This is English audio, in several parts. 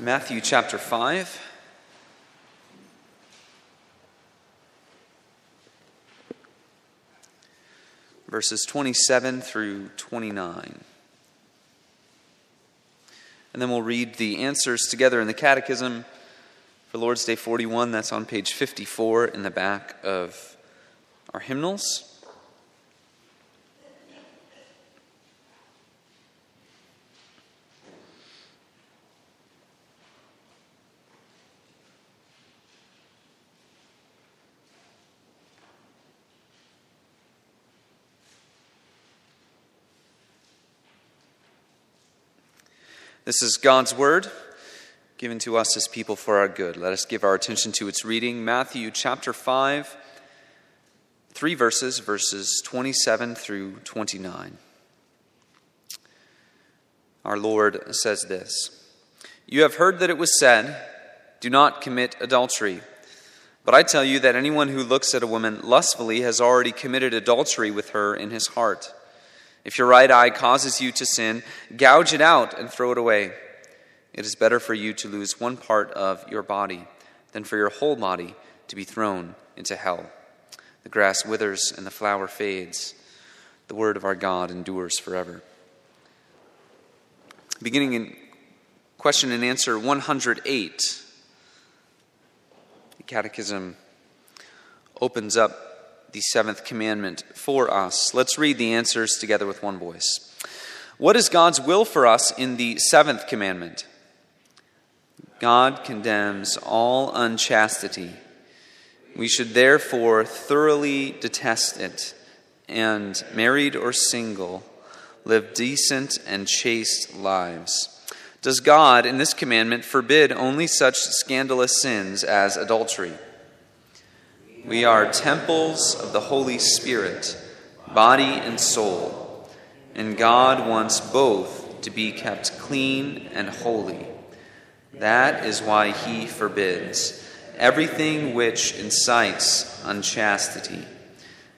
Matthew chapter 5. Verses 27 through 29. And then we'll read the answers together in the Catechism for Lord's Day 41. That's on page 54 in the back of our hymnals. This is God's word, given to us as people for our good. Let us give our attention to its reading. Matthew chapter 5, three verses, verses 27 through 29. Our Lord says this, "You have heard that it was said, 'Do not commit adultery.' But I tell you that anyone who looks at a woman lustfully has already committed adultery with her in his heart. If your right eye causes you to sin, gouge it out and throw it away. It is better for you to lose one part of your body than for your whole body to be thrown into hell. The grass withers and the flower fades. The word of our God endures forever." Beginning in question and answer 108, the Catechism opens up the seventh commandment for us. Let's read the answers together with one voice. What is God's will for us in the seventh commandment? God condemns all unchastity. We should therefore thoroughly detest it, and married or single, live decent and chaste lives. Does God in this commandment forbid only such scandalous sins as adultery? We are temples of the Holy Spirit, body and soul, and God wants both to be kept clean and holy. That is why he forbids everything which incites unchastity,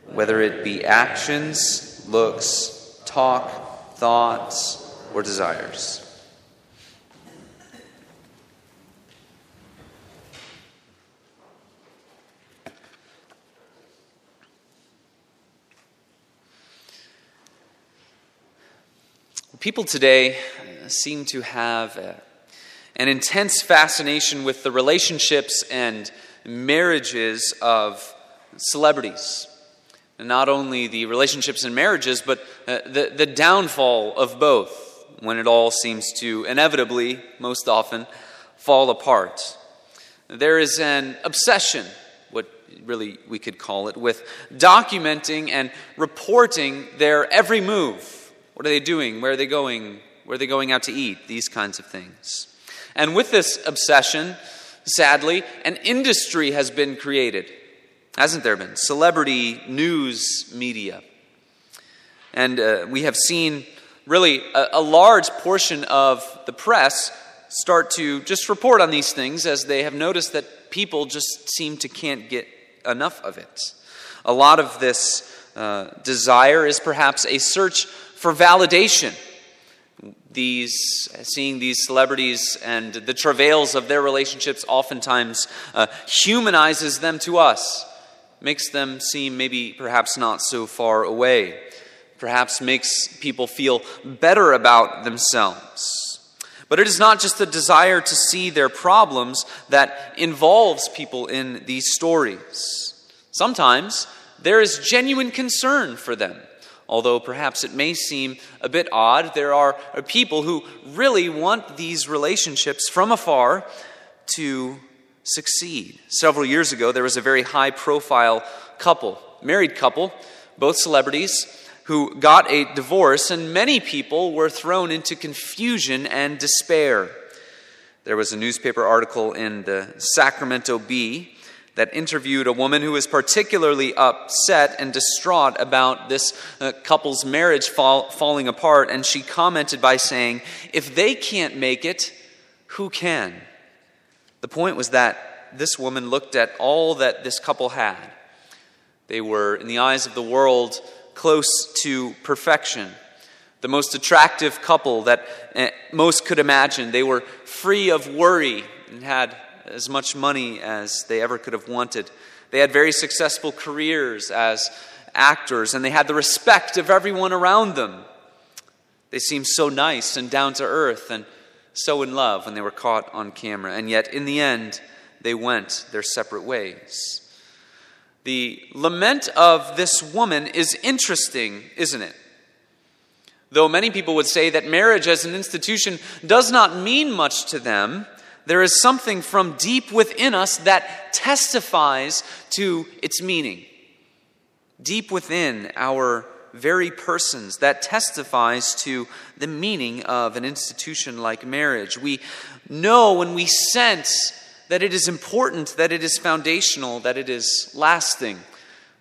whether it be actions, looks, talk, thoughts, or desires. People today seem to have an intense fascination with the relationships and marriages of celebrities. And not only the relationships and marriages, but the downfall of both, when it all seems to inevitably, most often, fall apart. There is an obsession, what really we could call it, with documenting and reporting their every move. What are they doing? Where are they going? Where are they going out to eat? These kinds of things. And with this obsession, sadly, an industry has been created. Hasn't there been? Celebrity news media. And we have seen really a large portion of the press start to just report on these things as they have noticed that people just seem to can't get enough of it. A lot of this desire is perhaps a search for validation. Seeing these celebrities and the travails of their relationships oftentimes humanizes them to us, makes them seem maybe perhaps not so far away, perhaps makes people feel better about themselves. But it is not just the desire to see their problems that involves people in these stories. Sometimes there is genuine concern for them. Although perhaps it may seem a bit odd, there are people who really want these relationships from afar to succeed. Several years ago, there was a very high-profile couple, married couple, both celebrities, who got a divorce, and many people were thrown into confusion and despair. There was a newspaper article in the Sacramento Bee that interviewed a woman who was particularly upset and distraught about this couple's marriage falling apart, and she commented by saying, "If they can't make it, who can?" The point was that this woman looked at all that this couple had. They were, in the eyes of the world, close to perfection. the most attractive couple that most could imagine. They were free of worry and had as much money as they ever could have wanted. They had very successful careers as actors, and they had the respect of everyone around them. They seemed so nice and down to earth and so in love when they were caught on camera. And yet, in the end, they went their separate ways. The lament of this woman is interesting, isn't it? Though many people would say that marriage as an institution does not mean much to them, there is something from deep within us that testifies to its meaning. Deep within our very persons, that testifies to the meaning of an institution like marriage. We know and we sense that it is important, that it is foundational, that it is lasting.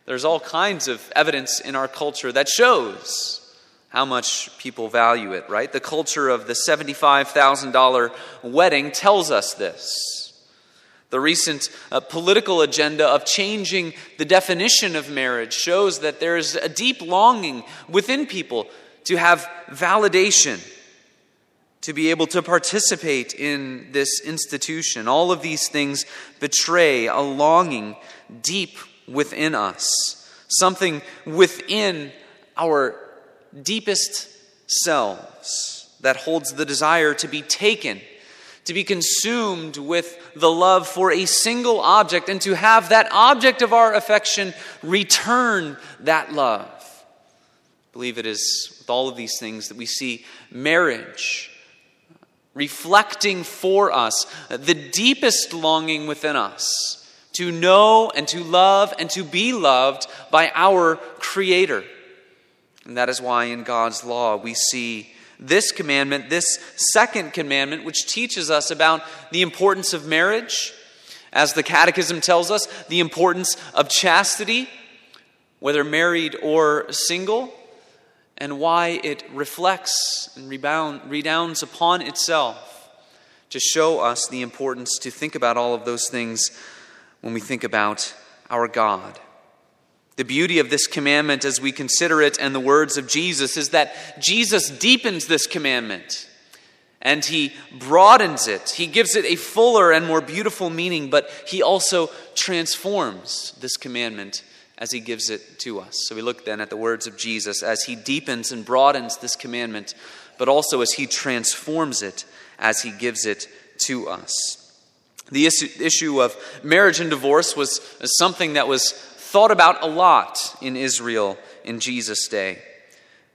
There's all kinds of evidence in our culture that shows how much people value it, right? The culture of the $75,000 wedding tells us this. The recent political agenda of changing the definition of marriage shows that there is a deep longing within people to have validation, to be able to participate in this institution. All of these things betray a longing deep within us, something within our deepest selves that holds the desire to be taken, to be consumed with the love for a single object, and to have that object of our affection return that love. I believe it is with all of these things that we see marriage reflecting for us the deepest longing within us to know and to love and to be loved by our Creator. And that is why in God's law we see this commandment, this second commandment, which teaches us about the importance of marriage, as the Catechism tells us, the importance of chastity, whether married or single, and why it reflects and redounds upon itself to show us the importance to think about all of those things when we think about our God. The beauty of this commandment as we consider it and the words of Jesus is that Jesus deepens this commandment and he broadens it. He gives it a fuller and more beautiful meaning, but he also transforms this commandment as he gives it to us. So we look then at the words of Jesus as he deepens and broadens this commandment, but also as he transforms it as he gives it to us. The issue of marriage and divorce was something that was thought about a lot in Israel in Jesus' day.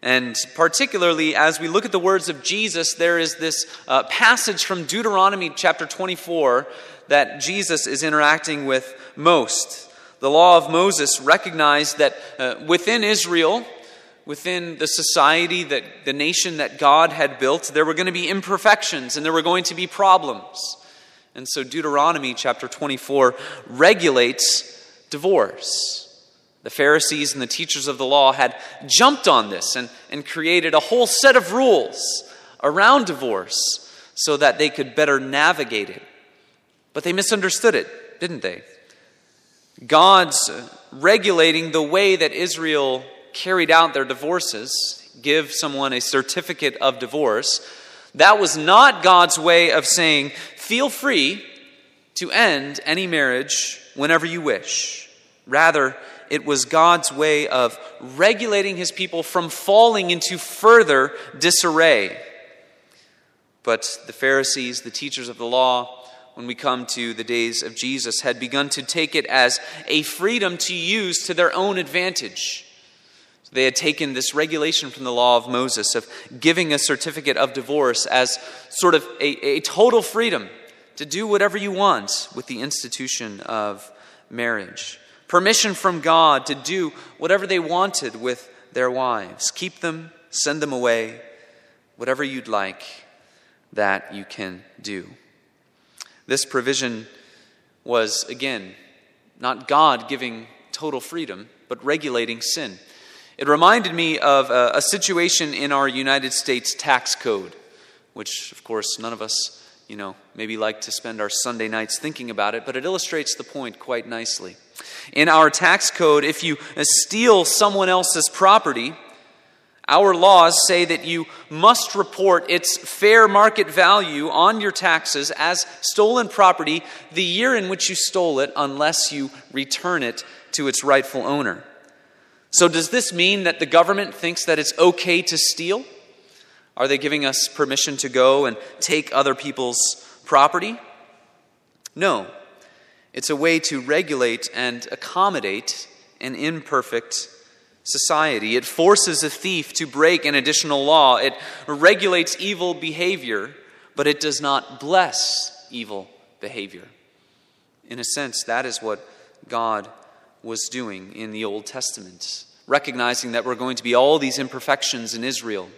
And particularly as we look at the words of Jesus, there is this passage from Deuteronomy chapter 24 that Jesus is interacting with most. The law of Moses recognized that within Israel, within the society, that the nation that God had built, there were going to be imperfections and there were going to be problems. And so Deuteronomy chapter 24 regulates divorce. The Pharisees and the teachers of the law had jumped on this and created a whole set of rules around divorce so that they could better navigate it. But they misunderstood it, didn't they? God's regulating the way that Israel carried out their divorces, give someone a certificate of divorce, that was not God's way of saying, feel free to end any marriage whenever you wish. Rather, it was God's way of regulating his people from falling into further disarray. But the Pharisees, the teachers of the law, when we come to the days of Jesus, had begun to take it as a freedom to use to their own advantage. They had taken this regulation from the law of Moses of giving a certificate of divorce as sort of a total freedom to do whatever you want with the institution of marriage. Permission from God to do whatever they wanted with their wives. Keep them, send them away, whatever you'd like that you can do. This provision was, again, not God giving total freedom, but regulating sin. It reminded me of a situation in our United States tax code, which, of course, none of us maybe like to spend our Sunday nights thinking about it, but it illustrates the point quite nicely. In our tax code, if you steal someone else's property, Our laws say that you must report its fair market value on your taxes as stolen property the year in which you stole it, unless you return it to its rightful owner. So does this mean that the government thinks that it's okay to steal? Are they giving us permission to go and take other people's property? No. It's a way to regulate and accommodate an imperfect society. It forces a thief to break an additional law. It regulates evil behavior, but it does not bless evil behavior. In a sense, that is what God was doing in the Old Testament, recognizing that we're going to be all these imperfections in Israel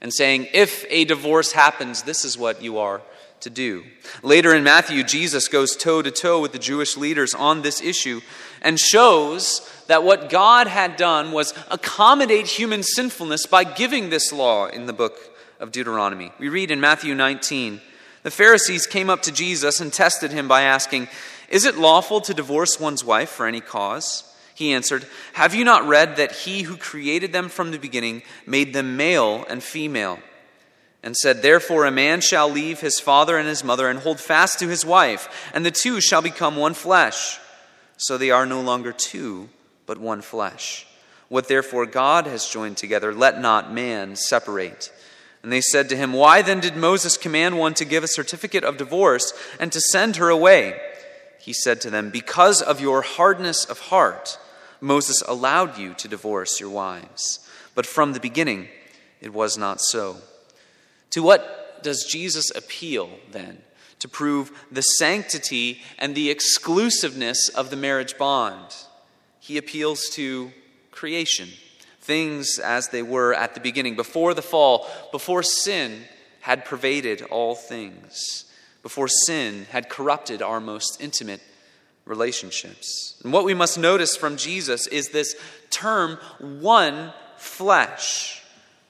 and saying, if a divorce happens, this is what you are to do. Later in Matthew, Jesus goes toe-to-toe with the Jewish leaders on this issue and shows that what God had done was accommodate human sinfulness by giving this law in the book of Deuteronomy. We read in Matthew 19, the Pharisees came up to Jesus and tested him by asking, "Is it lawful to divorce one's wife for any cause?" He answered, "Have you not read that he who created them from the beginning made them male and female? And said, therefore a man shall leave his father and his mother and hold fast to his wife, and the two shall become one flesh. So they are no longer two, but one flesh. What therefore God has joined together, let not man separate." And they said to him, "Why then did Moses command one to give a certificate of divorce and to send her away?" He said to them, "Because of your hardness of heart, Moses allowed you to divorce your wives. But from the beginning, it was not so." To what does Jesus appeal, then, to prove the sanctity and the exclusiveness of the marriage bond? He appeals to creation, things as they were at the beginning, before the fall, before sin had pervaded all things, before sin had corrupted our most intimate relationships. And what we must notice from Jesus is this term, one flesh.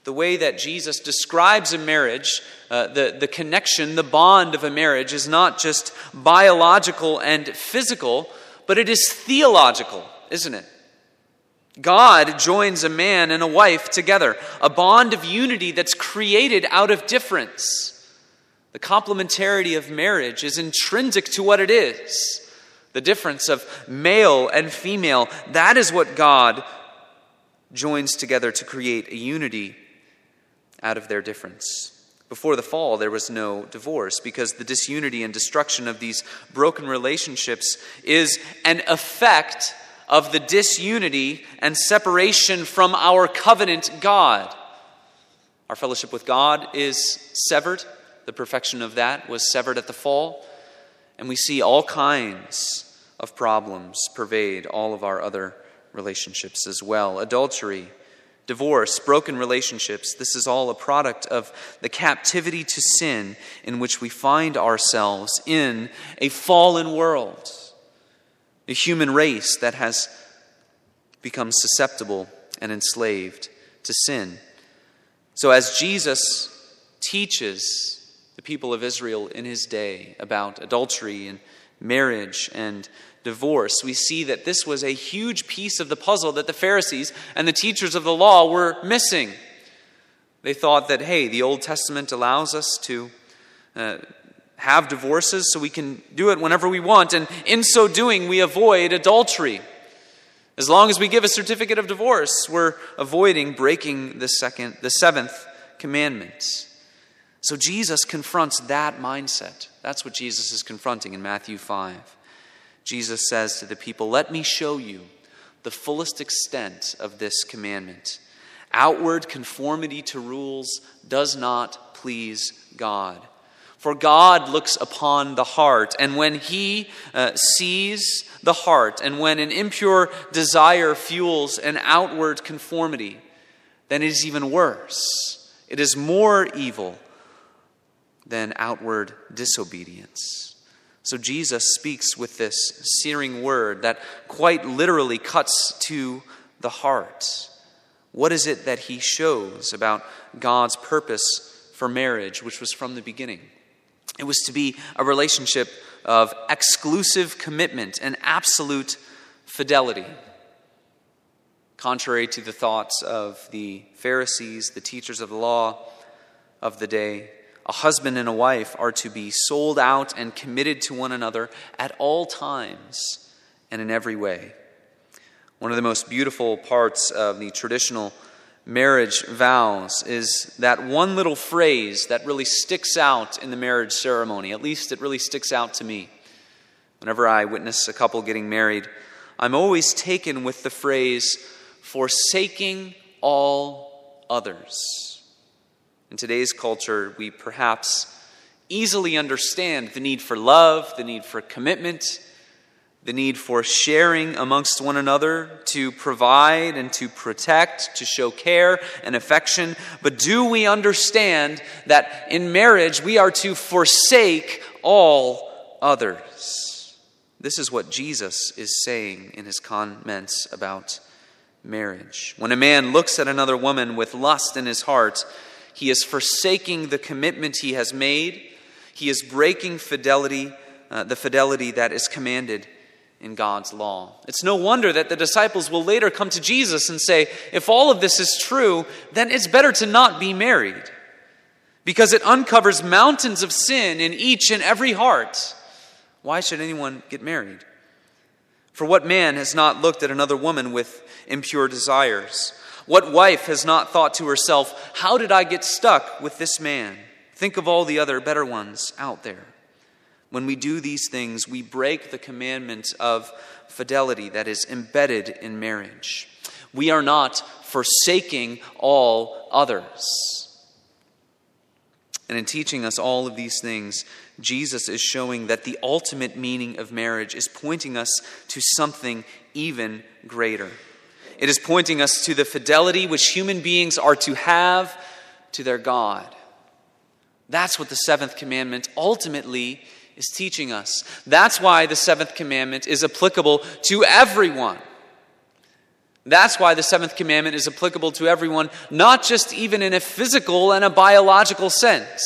The way that Jesus describes a marriage, the connection, the bond of a marriage is not just biological and physical, but it is theological, isn't it? God joins a man and a wife together, a bond of unity that's created out of difference. The complementarity of marriage is intrinsic to what it is. The difference of male and female, that is what God joins together to create a unity out of their difference. Before the fall, there was no divorce because the disunity and destruction of these broken relationships is an effect of the disunity and separation from our covenant God. Our fellowship with God is severed. The perfection of that was severed at the fall. And we see all kinds of problems pervade all of our other relationships as well. Adultery, divorce, broken relationships, this is all a product of the captivity to sin in which we find ourselves in a fallen world, a human race that has become susceptible and enslaved to sin. So as Jesus teaches the people of Israel in his day about adultery and marriage and divorce, we see that this was a huge piece of the puzzle that the Pharisees and the teachers of the law were missing. They thought that, hey, the Old Testament allows us to have divorces, so we can do it whenever we want, and in so doing, we avoid adultery. As long as we give a certificate of divorce, we're avoiding breaking the seventh commandment. So Jesus confronts that mindset. That's what Jesus is confronting in Matthew 5. Jesus says to the people, "Let me show you the fullest extent of this commandment. Outward conformity to rules does not please God. For God looks upon the heart, and when he sees the heart, and when an impure desire fuels an outward conformity, then it is even worse. It is more evil than outward disobedience." So Jesus speaks with this searing word that quite literally cuts to the heart. What is it that he shows about God's purpose for marriage, which was from the beginning? It was to be a relationship of exclusive commitment and absolute fidelity. contrary to the thoughts of the Pharisees, the teachers of the law of the day. A husband and a wife are to be sold out and committed to one another at all times and in every way. One of the most beautiful parts of the traditional marriage vows is that one little phrase that really sticks out in the marriage ceremony. At least it really sticks out to me. Whenever I witness a couple getting married, I'm always taken with the phrase, forsaking all others. In today's culture, we perhaps easily understand the need for love, the need for commitment, the need for sharing amongst one another, to provide and to protect, to show care and affection. But do we understand that in marriage we are to forsake all others? This is what Jesus is saying in his comments about marriage. When a man looks at another woman with lust in his heart, he is forsaking the commitment he has made. He is breaking fidelity, the fidelity that is commanded in God's law. It's no wonder that the disciples will later come to Jesus and say, if all of this is true, then it's better to not be married, because it uncovers mountains of sin in each and every heart. Why should anyone get married? For what man has not looked at another woman with impure desires? What wife has not thought to herself, how did I get stuck with this man? Think of all the other better ones out there. When we do these things, we break the commandment of fidelity that is embedded in marriage. We are not forsaking all others. And in teaching us all of these things, Jesus is showing that the ultimate meaning of marriage is pointing us to something even greater. It is pointing us to the fidelity which human beings are to have to their God. That's what the seventh commandment ultimately is teaching us. That's why the seventh commandment is applicable to everyone. That's why the seventh commandment is applicable to everyone, not just even in a physical and a biological sense.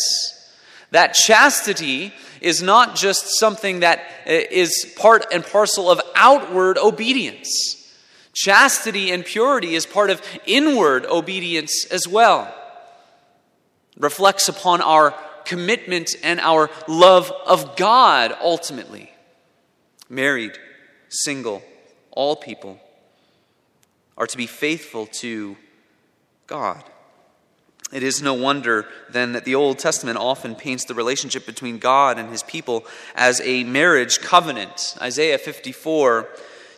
That chastity is not just something that is part and parcel of outward obedience. Chastity and purity is part of inward obedience as well. Reflects upon our commitment and our love of God ultimately. Married, single, all people are to be faithful to God. It is no wonder then that the Old Testament often paints the relationship between God and his people as a marriage covenant. Isaiah 54,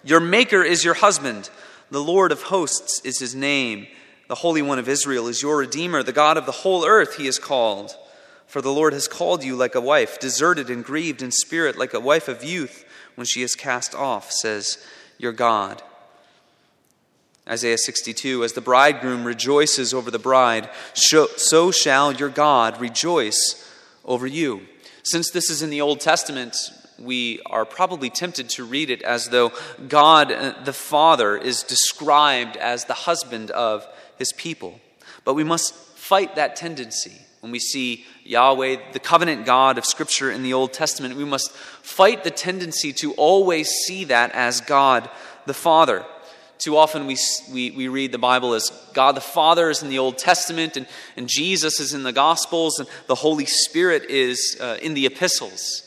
your maker is your husband, the Lord of hosts is his name, the Holy One of Israel is your Redeemer, the God of the whole earth he is called. For the Lord has called you like a wife, deserted and grieved in spirit, like a wife of youth when she is cast off, says your God. Isaiah 62, as the bridegroom rejoices over the bride, so shall your God rejoice over you. Since this is in the Old Testament, we are probably tempted to read it as though God the Father is described as the husband of his people. But we must fight that tendency. When we see Yahweh, the covenant God of Scripture in the Old Testament, we must fight the tendency to always see that as God the Father. Too often we read the Bible as God the Father is in the Old Testament, and Jesus is in the Gospels, and the Holy Spirit is in the epistles.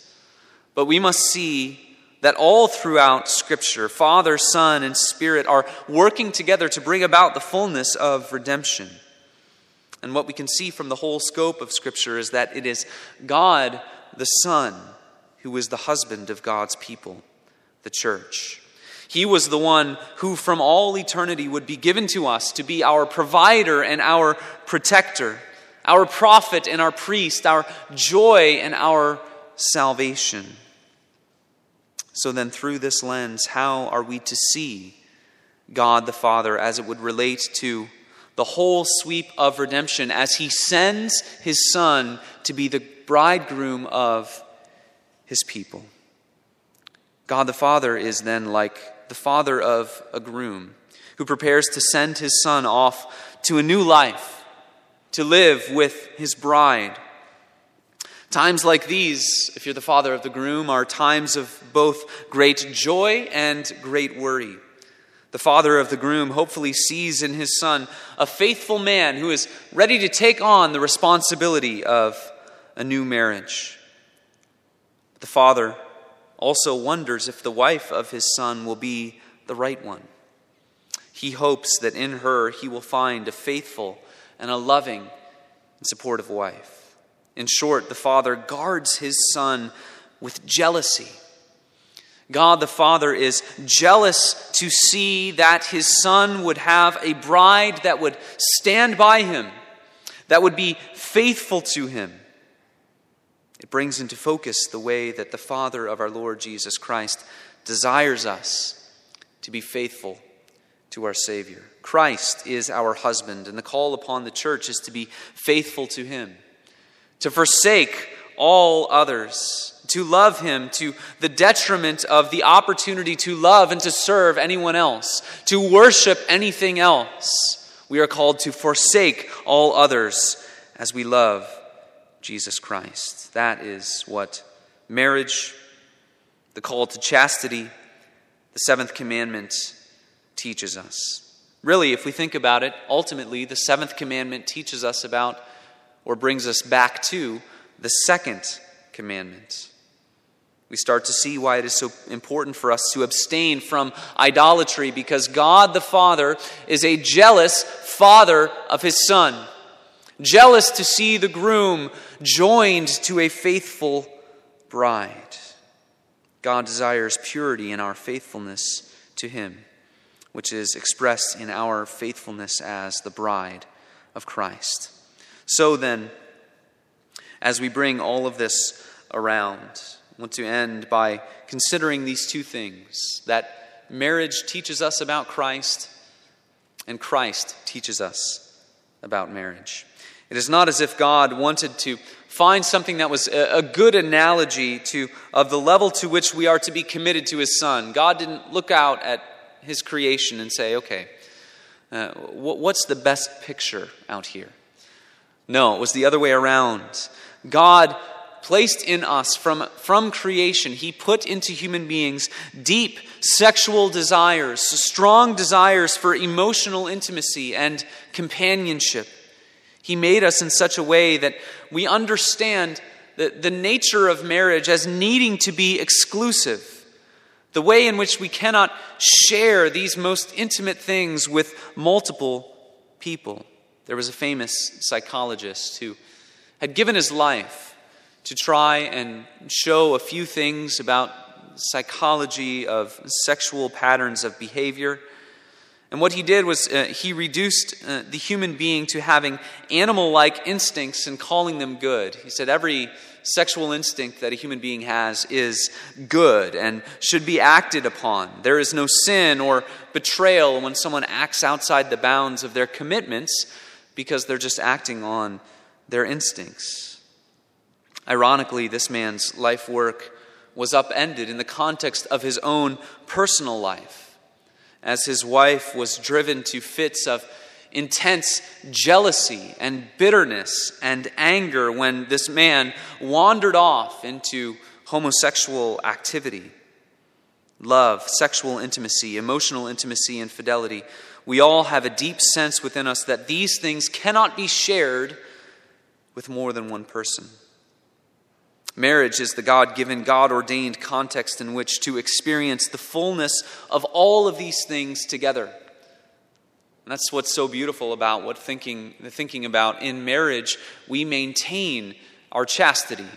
But we must see that all throughout Scripture, Father, Son, and Spirit are working together to bring about the fullness of redemption. And what we can see from the whole scope of Scripture is that it is God the Son who is the husband of God's people, the church. He was the one who from all eternity would be given to us to be our provider and our protector, our prophet and our priest, our joy and our salvation. So then through this lens, how are we to see God the Father as it would relate to the whole sweep of redemption as he sends his Son to be the bridegroom of his people? God the Father is then like the father of a groom who prepares to send his son off to a new life, to live with his bride. Times like these, if you're the father of the groom, are times of both great joy and great worry. The father of the groom hopefully sees in his son a faithful man who is ready to take on the responsibility of a new marriage. The father also wonders if the wife of his son will be the right one. He hopes that in her he will find a faithful and a loving and supportive wife. In short, the father guards his son with jealousy. God the Father is jealous to see that his son would have a bride that would stand by him, that would be faithful to him. It brings into focus the way that the Father of our Lord Jesus Christ desires us to be faithful to our Savior. Christ is our husband, and the call upon the church is to be faithful to him, to forsake all others, to love him to the detriment of the opportunity to love and to serve anyone else, to worship anything else. We are called to forsake all others as we love Jesus Christ. That is what marriage, the call to chastity, the seventh commandment teaches us. Really, if we think about it, ultimately the seventh commandment teaches us about or brings us back to the second commandment. We start to see why it is so important for us to abstain from idolatry, because God the Father is a jealous father of his son, jealous to see the groom joined to a faithful bride. God desires purity in our faithfulness to him, which is expressed in our faithfulness as the bride of Christ. So then, as we bring all of this around, I want to end by considering these two things: that marriage teaches us about Christ, and Christ teaches us about marriage. It is not as if God wanted to find something that was a good analogy of the level to which we are to be committed to his son. God didn't look out at his creation and say, okay, what's the best picture out here? No, it was the other way around. God placed in us from creation, he put into human beings deep sexual desires, strong desires for emotional intimacy and companionship. He made us in such a way that we understand the nature of marriage as needing to be exclusive, the way in which we cannot share these most intimate things with multiple people. There was a famous psychologist who had given his life to try and show a few things about psychology of sexual patterns of behavior. And what he did was he reduced the human being to having animal-like instincts and calling them good. He said every sexual instinct that a human being has is good and should be acted upon. There is no sin or betrayal when someone acts outside the bounds of their commitments, because they're just acting on their instincts. Ironically, this man's life work was upended in the context of his own personal life, as his wife was driven to fits of intense jealousy and bitterness and anger when this man wandered off into homosexual activity. Love, sexual intimacy, emotional intimacy, and fidelity. We all have a deep sense within us that these things cannot be shared with more than one person. Marriage is the God-given, God-ordained context in which to experience the fullness of all of these things together. And that's what's so beautiful about thinking about in marriage. We maintain our chastity.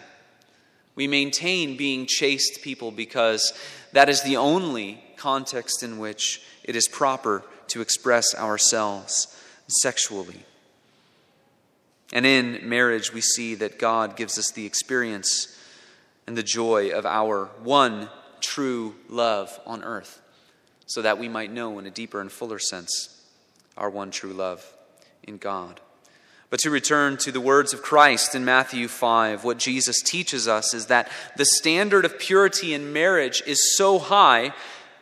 We maintain being chaste people, because that is the only context in which it is proper to express ourselves sexually. And in marriage, we see that God gives us the experience and the joy of our one true love on earth, so that we might know in a deeper and fuller sense our one true love in God. But to return to the words of Christ in Matthew 5, what Jesus teaches us is that the standard of purity in marriage is so high,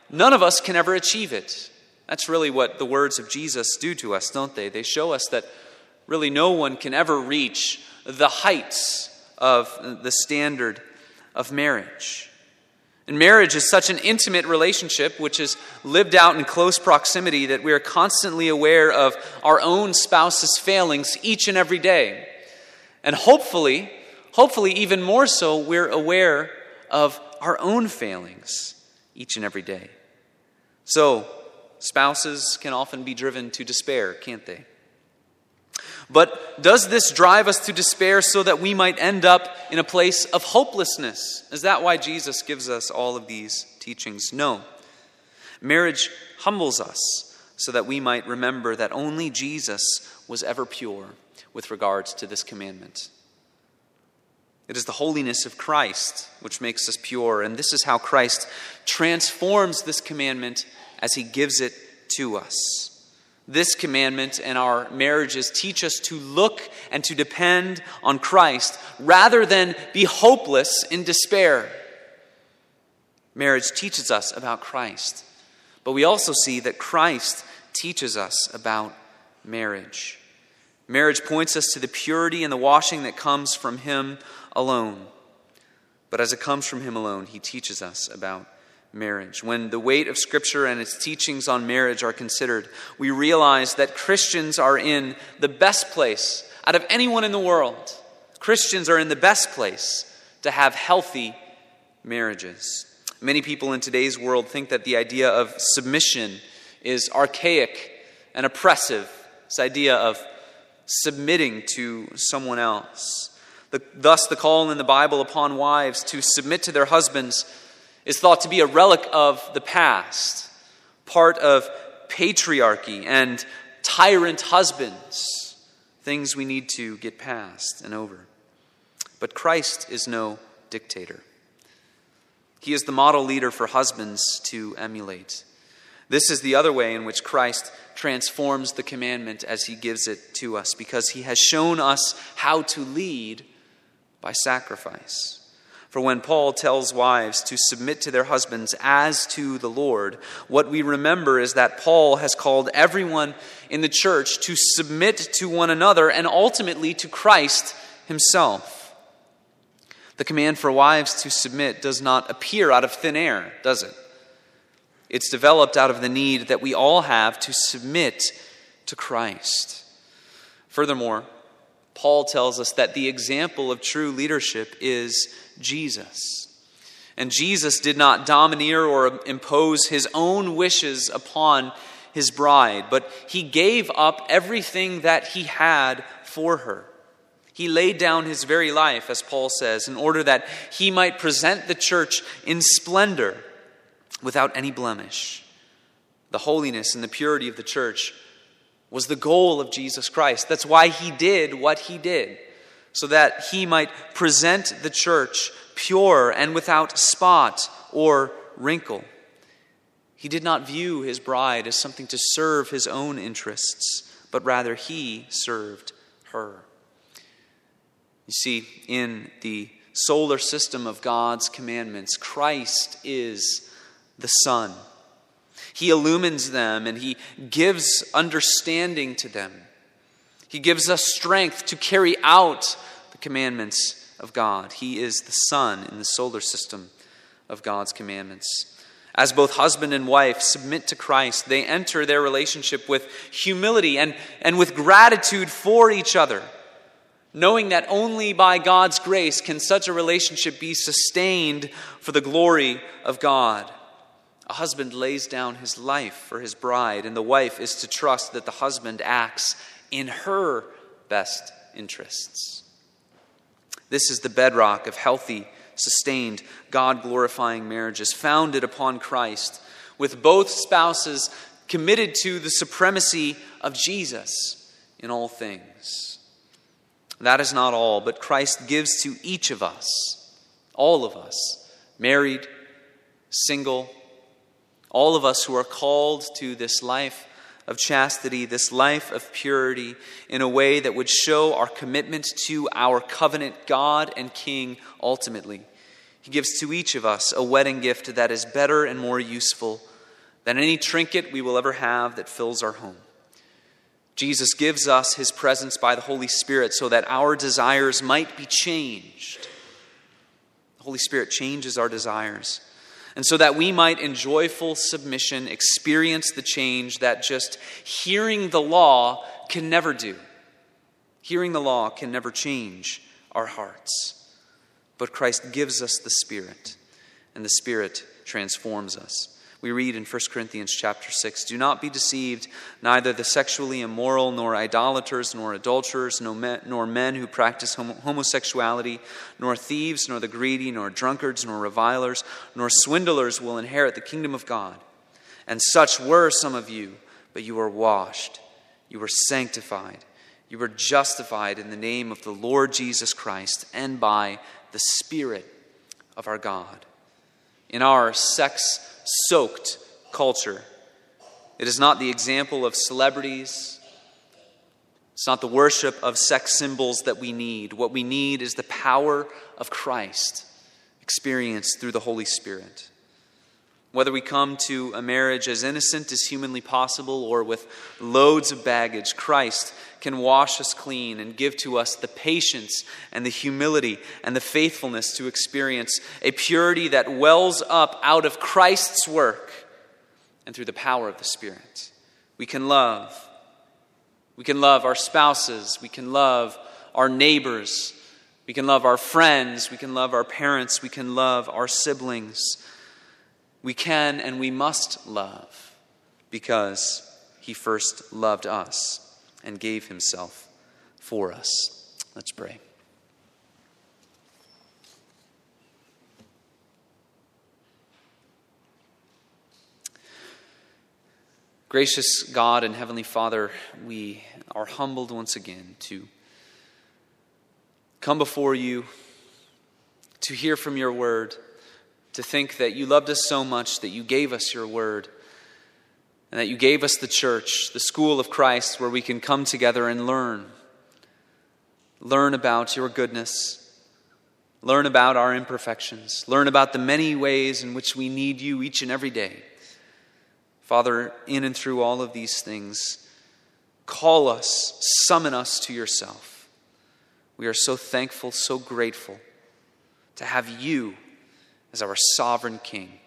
none of us can ever achieve it. That's really what the words of Jesus do to us, don't they? They show us that really, no one can ever reach the heights of the standard of marriage. And marriage is such an intimate relationship, which is lived out in close proximity, that we are constantly aware of our own spouse's failings each and every day. And hopefully even more so, we're aware of our own failings each and every day. So, spouses can often be driven to despair, can't they? But does this drive us to despair so that we might end up in a place of hopelessness? Is that why Jesus gives us all of these teachings? No. Marriage humbles us so that we might remember that only Jesus was ever pure with regards to this commandment. It is the holiness of Christ which makes us pure, and this is how Christ transforms this commandment as he gives it to us. This commandment and our marriages teach us to look and to depend on Christ rather than be hopeless in despair. Marriage teaches us about Christ, but we also see that Christ teaches us about marriage. Marriage points us to the purity and the washing that comes from him alone. But as it comes from him alone, he teaches us about marriage. When the weight of Scripture and its teachings on marriage are considered, we realize that Christians are in the best place out of anyone in the world. Christians are in the best place to have healthy marriages. Many people in today's world think that the idea of submission is archaic and oppressive. This idea of submitting to someone else. Thus, the call in the Bible upon wives to submit to their husbands is thought to be a relic of the past, part of patriarchy and tyrant husbands, things we need to get past and over. But Christ is no dictator. He is the model leader for husbands to emulate. This is the other way in which Christ transforms the commandment as he gives it to us, because he has shown us how to lead by sacrifice. For when Paul tells wives to submit to their husbands as to the Lord, what we remember is that Paul has called everyone in the church to submit to one another and ultimately to Christ himself. The command for wives to submit does not appear out of thin air, does it? It's developed out of the need that we all have to submit to Christ. Furthermore, Paul tells us that the example of true leadership is Jesus. And Jesus did not domineer or impose his own wishes upon his bride, but he gave up everything that he had for her. He laid down his very life, as Paul says, in order that he might present the church in splendor without any blemish. The holiness and the purity of the church was the goal of Jesus Christ. That's why he did what he did, so that he might present the church pure and without spot or wrinkle. He did not view his bride as something to serve his own interests, but rather he served her. You see, in the solar system of God's commandments, Christ is the sun. He illumines them and he gives understanding to them. He gives us strength to carry out the commandments of God. He is the sun in the solar system of God's commandments. As both husband and wife submit to Christ, they enter their relationship with humility and with gratitude for each other, knowing that only by God's grace can such a relationship be sustained for the glory of God. A husband lays down his life for his bride, and the wife is to trust that the husband acts in her best interests. This is the bedrock of healthy, sustained, God-glorifying marriages founded upon Christ, with both spouses committed to the supremacy of Jesus in all things. That is not all, but Christ gives to each of us, all of us, married, single, all of us who are called to this life of chastity, this life of purity, in a way that would show our commitment to our covenant God and King ultimately. He gives to each of us a wedding gift that is better and more useful than any trinket we will ever have that fills our home. Jesus gives us his presence by the Holy Spirit so that our desires might be changed. The Holy Spirit changes our desires. and so that we might in joyful submission experience the change that just hearing the law can never do. Hearing the law can never change our hearts. But Christ gives us the Spirit, and the Spirit transforms us. We read in 1 Corinthians chapter 6, "Do not be deceived, neither the sexually immoral, nor idolaters, nor adulterers, nor men who practice homosexuality, nor thieves, nor the greedy, nor drunkards, nor revilers, nor swindlers will inherit the kingdom of God. And such were some of you, but you were washed, you were sanctified, you were justified in the name of the Lord Jesus Christ and by the Spirit of our God." In our sex-soaked culture, it is not the example of celebrities. It's not the worship of sex symbols that we need. What we need is the power of Christ experienced through the Holy Spirit. Whether we come to a marriage as innocent as humanly possible or with loads of baggage, Christ can wash us clean and give to us the patience and the humility and the faithfulness to experience a purity that wells up out of Christ's work and through the power of the Spirit. We can love. We can love our spouses. We can love our neighbors. We can love our friends. We can love our parents. We can love our siblings. We can and we must love because he first loved us and gave himself for us. Let's pray. Gracious God and Heavenly Father, we are humbled once again to come before you, to hear from your word, to think that you loved us so much that you gave us your word and that you gave us the church, the school of Christ, where we can come together and learn about your goodness, learn about our imperfections, learn about the many ways in which we need you each and every day. Father, in and through all of these things, call us, summon us to yourself. We are so thankful, so grateful to have you as our sovereign King.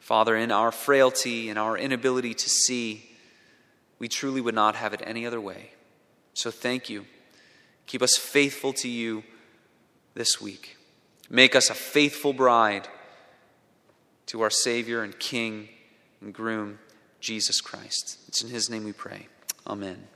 Father, in our frailty, in our inability to see, we truly would not have it any other way. So thank you. Keep us faithful to you this week. Make us a faithful bride to our Savior and King and Groom, Jesus Christ. It's in his name we pray. Amen.